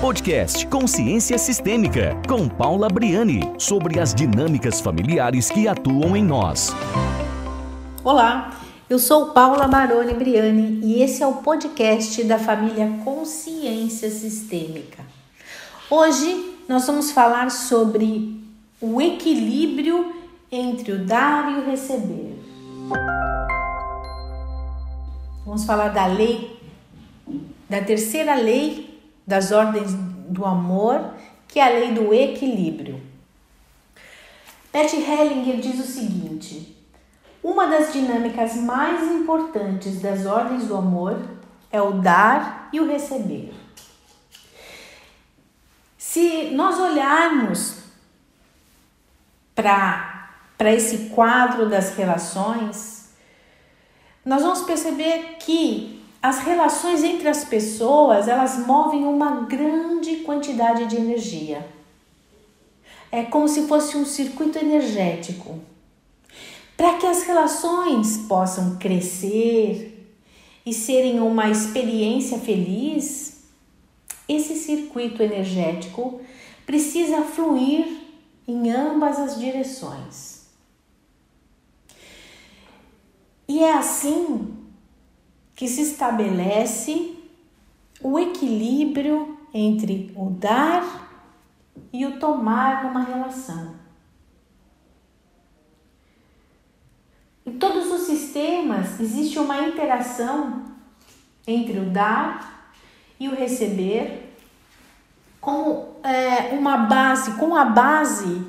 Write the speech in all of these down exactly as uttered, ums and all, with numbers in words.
Podcast Consciência Sistêmica, com Paula Briani, sobre as dinâmicas familiares que atuam em nós. Olá, eu sou Paula Baroni Briani e esse é o podcast da família Consciência Sistêmica. Hoje nós vamos falar sobre o equilíbrio entre o dar e o receber. Vamos falar da lei, da terceira lei das ordens do amor, que é a lei do equilíbrio. Bert Hellinger diz o seguinte: uma das dinâmicas mais importantes das ordens do amor é o dar e o receber. Se nós olharmos para esse quadro das relações, nós vamos perceber que as relações entre as pessoas, elas movem uma grande quantidade de energia. É como se fosse um circuito energético. Para que as relações possam crescer e serem uma experiência feliz, esse circuito energético precisa fluir em ambas as direções. E é assim que se estabelece o equilíbrio entre o dar e o tomar numa relação. Em todos os sistemas existe uma interação entre o dar e o receber, como é, uma base, com a base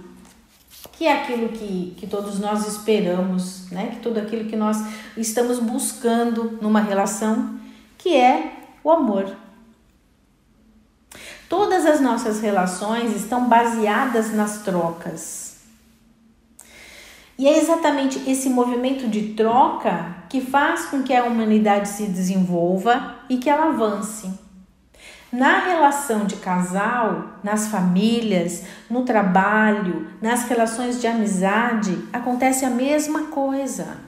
que é aquilo que, que todos nós esperamos, né? Que tudo aquilo que nós estamos buscando numa relação, que é o amor. Todas as nossas relações estão baseadas nas trocas. E é exatamente esse movimento de troca que faz com que a humanidade se desenvolva e que ela avance. Na relação de casal, nas famílias, no trabalho, nas relações de amizade, acontece a mesma coisa.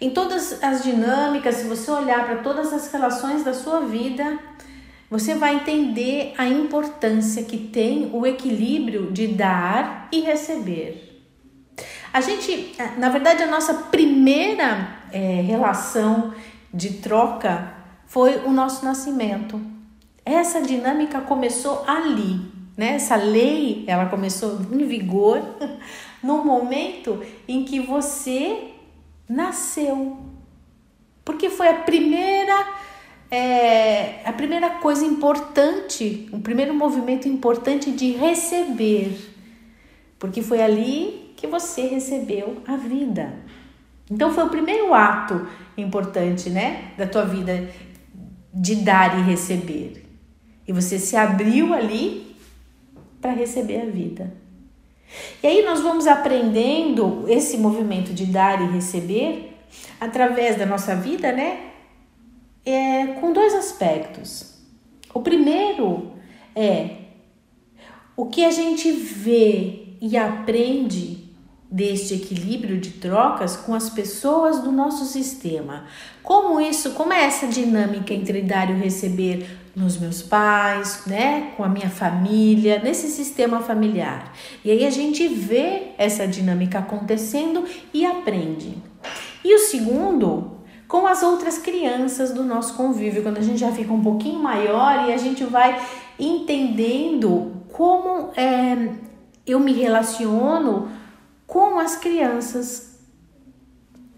Em todas as dinâmicas, se você olhar para todas as relações da sua vida, você vai entender a importância que tem o equilíbrio de dar e receber. A gente, na verdade, a nossa primeira eh, relação de troca foi o nosso nascimento. Essa dinâmica começou ali, né? Essa lei, ela começou em vigor no momento em que você nasceu. Porque foi a primeira, é, a primeira coisa importante, o primeiro movimento importante de receber. Porque foi ali que você recebeu a vida. Então foi o primeiro ato importante, né? Da tua vida, de dar e receber. E você se abriu ali para receber a vida. E aí nós vamos aprendendo esse movimento de dar e receber através da nossa vida, né? É, com dois aspectos. O primeiro é o que a gente vê e aprende deste equilíbrio de trocas com as pessoas do nosso sistema. Como isso, como é essa dinâmica entre dar e receber nos meus pais, né, com a minha família, nesse sistema familiar. E aí a gente vê essa dinâmica acontecendo e aprende. E o segundo, com as outras crianças do nosso convívio, quando a gente já fica um pouquinho maior e a gente vai entendendo como é, eu me relaciono com as crianças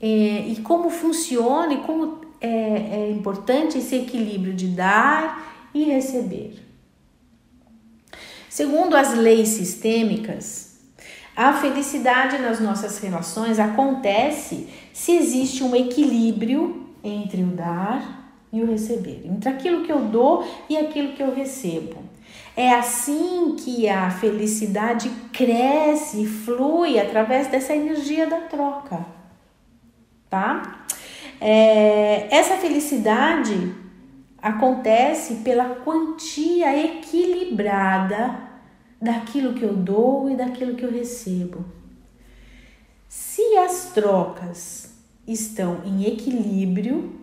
é, e como funciona e como é, é importante esse equilíbrio de dar e receber. Segundo as leis sistêmicas, a felicidade nas nossas relações acontece se existe um equilíbrio entre o dar e o receber, entre aquilo que eu dou e aquilo que eu recebo. É assim que a felicidade cresce e flui através dessa energia da troca, tá? É, essa felicidade acontece pela quantia equilibrada daquilo que eu dou e daquilo que eu recebo. Se as trocas estão em equilíbrio,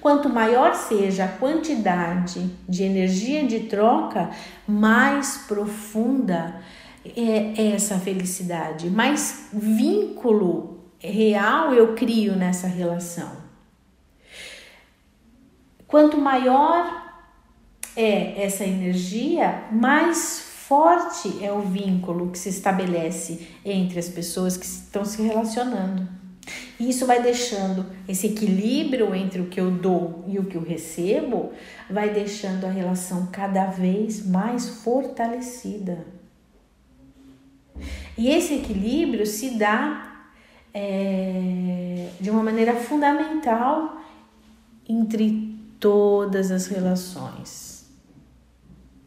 Quanto maior seja a quantidade de energia de troca, mais profunda é essa felicidade, mais vínculo real eu crio nessa relação. Quanto maior é essa energia, mais forte é o vínculo que se estabelece entre as pessoas que estão se relacionando. E isso vai deixando esse equilíbrio entre o que eu dou e o que eu recebo, vai deixando a relação cada vez mais fortalecida. E esse equilíbrio se dá é, de uma maneira fundamental entre todas as relações.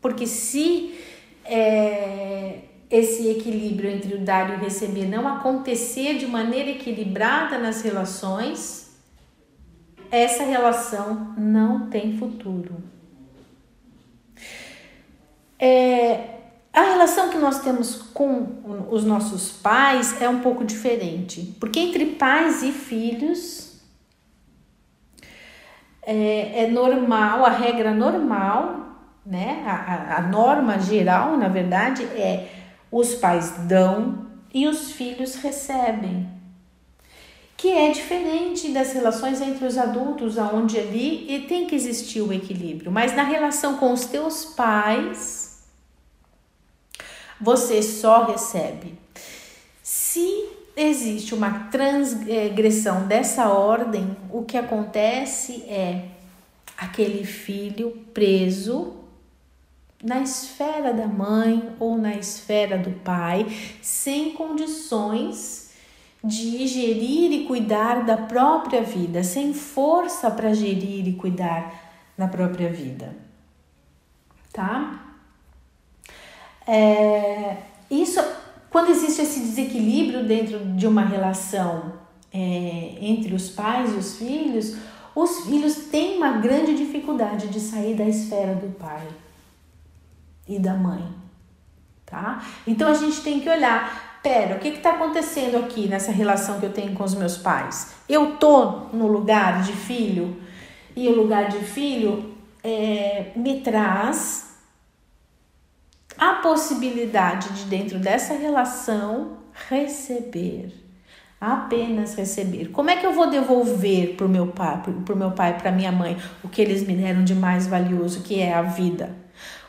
Porque se é, esse equilíbrio entre o dar e o receber não acontecer de maneira equilibrada nas relações, essa relação não tem futuro. É, a relação que nós temos com os nossos pais é um pouco diferente, porque entre pais e filhos É, é normal, a regra normal, né? A, a, a norma geral, na verdade, é os pais dão e os filhos recebem. Que é diferente das relações entre os adultos, onde ali e tem que existir o equilíbrio. Mas na relação com os teus pais, você só recebe. Se existe uma transgressão dessa ordem, o que acontece é aquele filho preso na esfera da mãe ou na esfera do pai, sem condições de gerir e cuidar da própria vida, sem força para gerir e cuidar da própria vida, tá? É, isso... Quando existe esse desequilíbrio dentro de uma relação é, entre os pais e os filhos, os filhos têm uma grande dificuldade de sair da esfera do pai e da mãe, tá? Então, a gente tem que olhar, pera, o que está acontecendo aqui nessa relação que eu tenho com os meus pais? Eu tô no lugar de filho e o lugar de filho é, me traz a possibilidade de, dentro dessa relação, receber, apenas receber. Como é que eu vou devolver para o meu pai, para o meu pai, para minha mãe, o que eles me deram de mais valioso, que é a vida?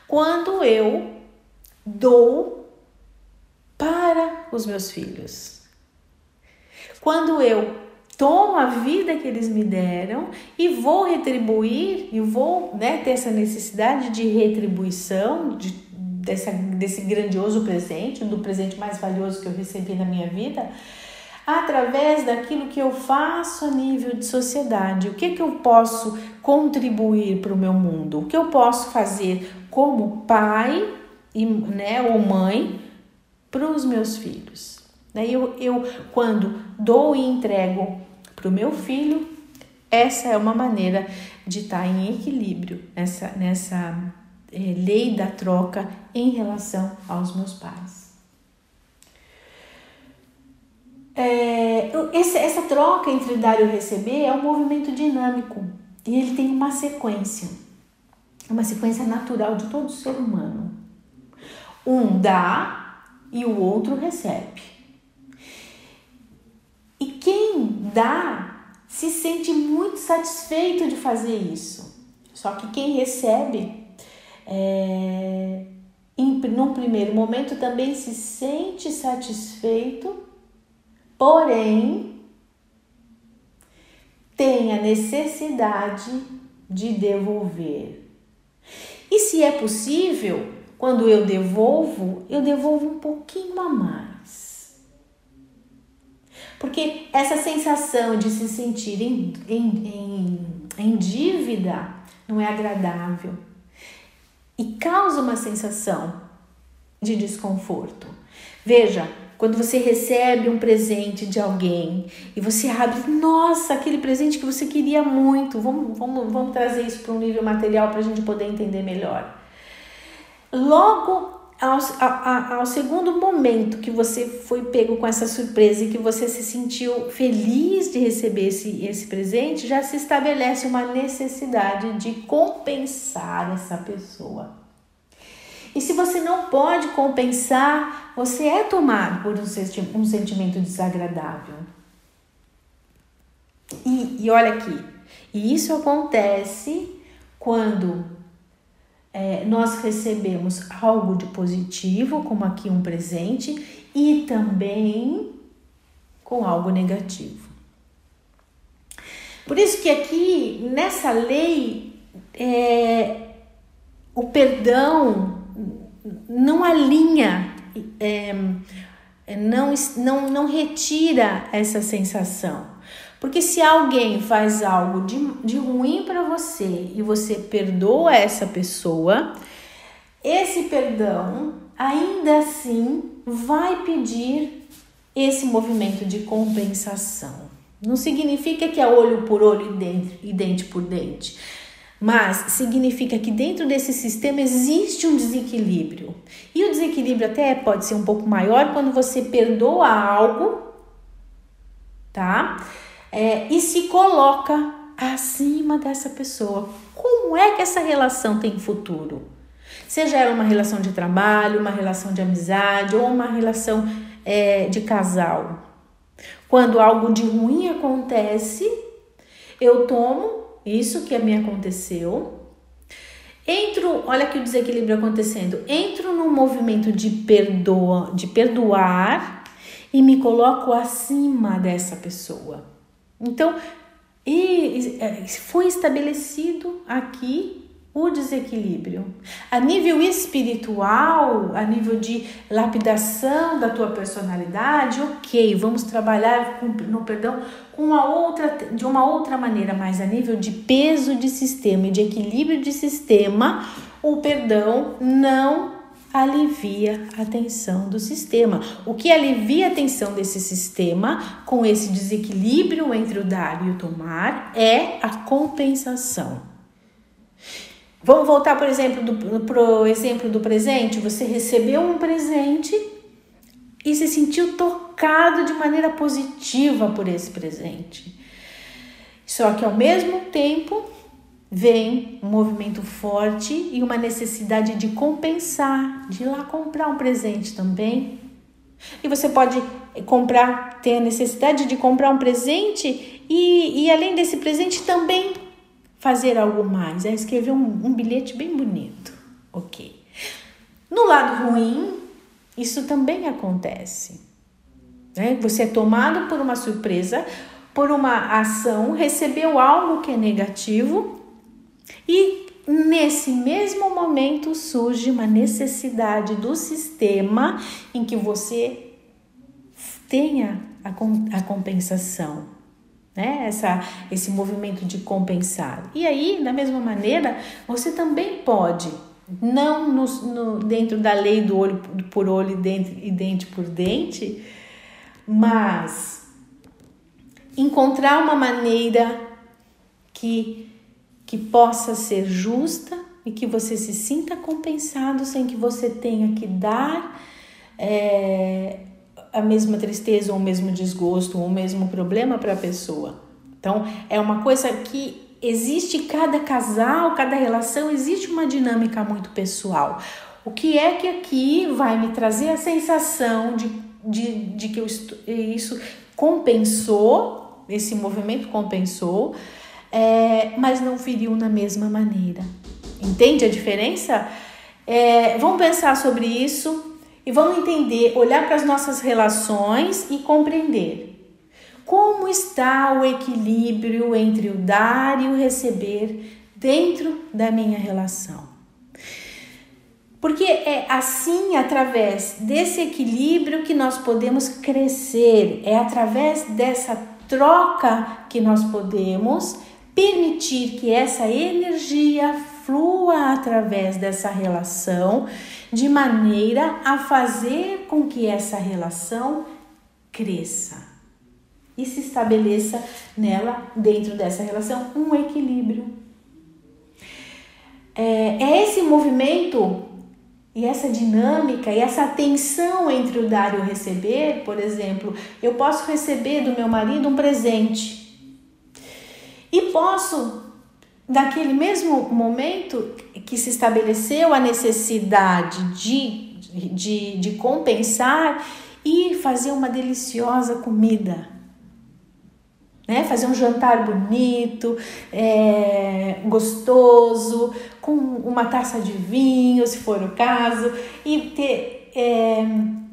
Quando eu dou para os meus filhos, quando eu tomo a vida que eles me deram e vou retribuir, e vou, né, ter essa necessidade de retribuição, de Dessa, desse grandioso presente, do presente mais valioso que eu recebi na minha vida, através daquilo que eu faço a nível de sociedade. O que, que eu posso contribuir para o meu mundo? O que eu posso fazer como pai e, né, ou mãe para os meus filhos? Eu, eu, quando dou e entrego para o meu filho, essa é uma maneira de estar em equilíbrio nessa... nessa É, lei da troca em relação aos meus pais. É, esse, essa troca entre dar e receber é um movimento dinâmico e ele tem uma sequência, uma sequência natural de todo ser humano. Um dá e o outro recebe. E quem dá se sente muito satisfeito de fazer isso. Só que quem recebe É, em, num primeiro momento também se sente satisfeito, porém tem a necessidade de devolver. E se é possível, quando eu devolvo, eu devolvo um pouquinho a mais. Porque essa sensação de se sentir em, em, em, em dívida não é agradável. E causa uma sensação de desconforto. Veja, quando você recebe um presente de alguém e você abre, nossa, aquele presente que você queria muito, vamos, vamos, vamos trazer isso para um nível material para a gente poder entender melhor. Logo ao, ao, ao segundo momento que você foi pego com essa surpresa e que você se sentiu feliz de receber esse, esse presente, já se estabelece uma necessidade de compensar essa pessoa. E se você não pode compensar, você é tomado por um, um sentimento desagradável. E, e olha aqui, e isso acontece quando é, nós recebemos algo de positivo, como aqui um presente, e também com algo negativo. Por isso que aqui, nessa lei, é, o perdão não alinha, é, não, não, não retira essa sensação. Porque se alguém faz algo de, de ruim para você e você perdoa essa pessoa, esse perdão ainda assim vai pedir esse movimento de compensação. Não significa que é olho por olho e dente, e dente por dente, mas significa que dentro desse sistema existe um desequilíbrio. E o desequilíbrio até pode ser um pouco maior quando você perdoa algo, tá? É, e se coloca acima dessa pessoa. Como é que essa relação tem futuro? Seja ela uma relação de trabalho, uma relação de amizade ou uma relação é, de casal. Quando algo de ruim acontece, eu tomo isso que me aconteceu, entro, olha aqui o desequilíbrio acontecendo, entro num movimento de, perdoa, de perdoar e me coloco acima dessa pessoa. Então, e, e, foi estabelecido aqui o desequilíbrio. A nível espiritual, a nível de lapidação da tua personalidade, ok, vamos trabalhar com, no perdão com uma outra, de uma outra maneira, mas a nível de peso de sistema e de equilíbrio de sistema, o perdão não alivia a tensão do sistema. O que alivia a tensão desse sistema com esse desequilíbrio entre o dar e o tomar é a compensação. Vamos voltar, por exemplo, para o exemplo do presente. Você recebeu um presente e se sentiu tocado de maneira positiva por esse presente. Só que ao mesmo tempo vem um movimento forte e uma necessidade de compensar, de ir lá comprar um presente também. E você pode comprar, ter a necessidade de comprar um presente e, e além desse presente também fazer algo mais. É escrever um, um bilhete bem bonito. Ok. No lado ruim, isso também acontece. Né? Você é tomado por uma surpresa, por uma ação, recebeu algo que é negativo. E nesse mesmo momento surge uma necessidade do sistema em que você tenha a, a compensação, né? Essa, esse movimento de compensar. E aí, da mesma maneira, você também pode, não no, no, dentro da lei do olho por olho e dente, e dente por dente, mas encontrar uma maneira que... que possa ser justa e que você se sinta compensado sem que você tenha que dar é, a mesma tristeza ou o mesmo desgosto ou o mesmo problema para a pessoa. Então, é uma coisa que existe cada casal, cada relação, existe uma dinâmica muito pessoal. O que é que aqui vai me trazer a sensação de, de, de que eu estou, isso compensou, esse movimento compensou, É, mas não feriu na mesma maneira. Entende a diferença? É, vamos pensar sobre isso e vamos entender, olhar para as nossas relações e compreender como está o equilíbrio entre o dar e o receber dentro da minha relação. Porque é assim, através desse equilíbrio, que nós podemos crescer, é através dessa troca que nós podemos permitir que essa energia flua através dessa relação, de maneira a fazer com que essa relação cresça e se estabeleça nela, dentro dessa relação, um equilíbrio. É, é esse movimento E essa dinâmica e essa tensão entre o dar e o receber, por exemplo, eu posso receber do meu marido um presente e posso, naquele mesmo momento que se estabeleceu a necessidade de, de, de compensar e fazer uma deliciosa comida, né? Fazer um jantar bonito, é, gostoso, com uma taça de vinho, se for o caso, e ter é,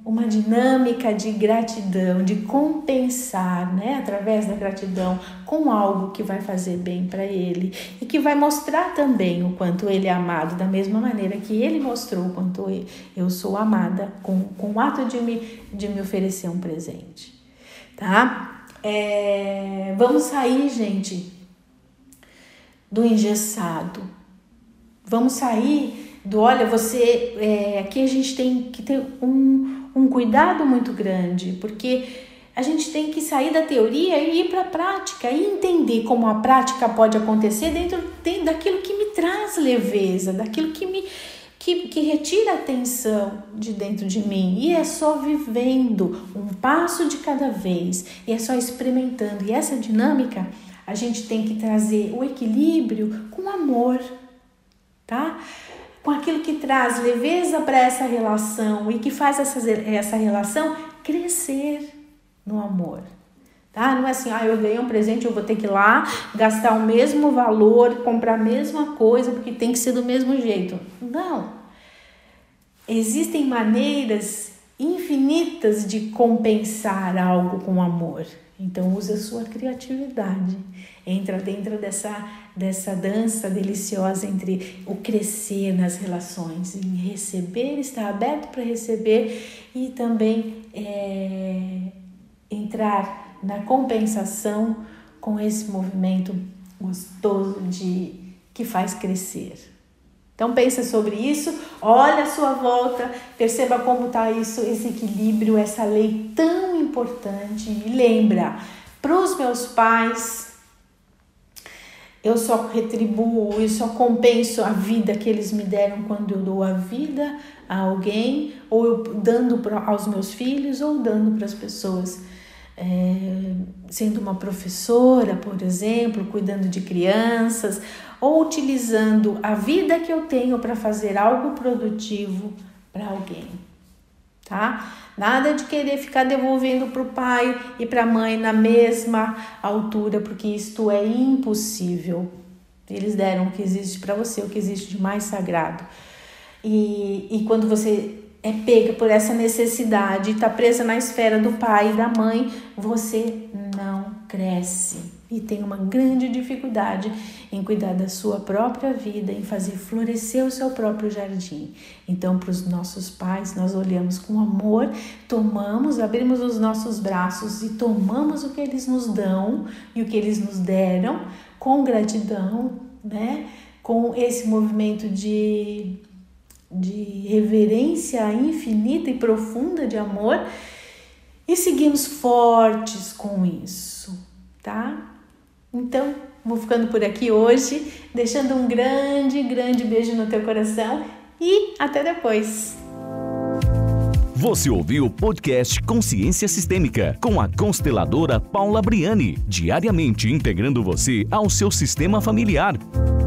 uma dinâmica de gratidão, de compensar, né? Através da gratidão, com algo que vai fazer bem para ele e que vai mostrar também o quanto ele é amado, da mesma maneira que ele mostrou o quanto eu sou amada com, com o ato de me, de me oferecer um presente, tá? É, vamos sair, gente, do engessado. Vamos sair do, olha, você... É, aqui a gente tem que ter um, um cuidado muito grande, porque a gente tem que sair da teoria e ir para a prática e entender como a prática pode acontecer dentro, dentro daquilo que me traz leveza, daquilo que me... Que, que retira a tensão de dentro de mim. E é só vivendo um passo de cada vez. E é só experimentando. E essa dinâmica, a gente tem que trazer o equilíbrio com amor, tá? Com aquilo que traz leveza para essa relação e que faz essa, essa relação crescer no amor. Tá? Não é assim, ah, eu ganhei um presente, eu vou ter que ir lá gastar o mesmo valor, comprar a mesma coisa, porque tem que ser do mesmo jeito. Não. Existem maneiras infinitas de compensar algo com amor. Então, use a sua criatividade. Entra dentro dessa, dessa dança deliciosa entre o crescer nas relações, em receber, estar aberto para receber e também é, entrar na compensação com esse movimento gostoso de, que faz crescer. Então pensa sobre isso, olha a sua volta, perceba como está isso, esse equilíbrio, essa lei tão importante. E lembra, para os meus pais, eu só retribuo, eu só compenso a vida que eles me deram quando eu dou a vida a alguém, ou eu dando pra, aos meus filhos, ou dando para as pessoas. É, sendo uma professora, por exemplo, cuidando de crianças, ou utilizando a vida que eu tenho para fazer algo produtivo para alguém, tá? Nada de querer ficar devolvendo para o pai e para a mãe na mesma altura, porque isto é impossível. Eles deram o que existe para você, o que existe de mais sagrado. E, e quando você é pega por essa necessidade, está presa na esfera do pai e da mãe, você não cresce e tem uma grande dificuldade em cuidar da sua própria vida, em fazer florescer o seu próprio jardim. Então, para os nossos pais, nós olhamos com amor, tomamos, abrimos os nossos braços e tomamos o que eles nos dão e o que eles nos deram com gratidão, né? Com esse movimento de... de reverência infinita e profunda de amor e seguimos fortes com isso, tá? Então, vou ficando por aqui hoje, deixando um grande, grande beijo no teu coração e até depois. Você ouviu o podcast Consciência Sistêmica, com a consteladora Paula Briani, diariamente integrando você ao seu sistema familiar.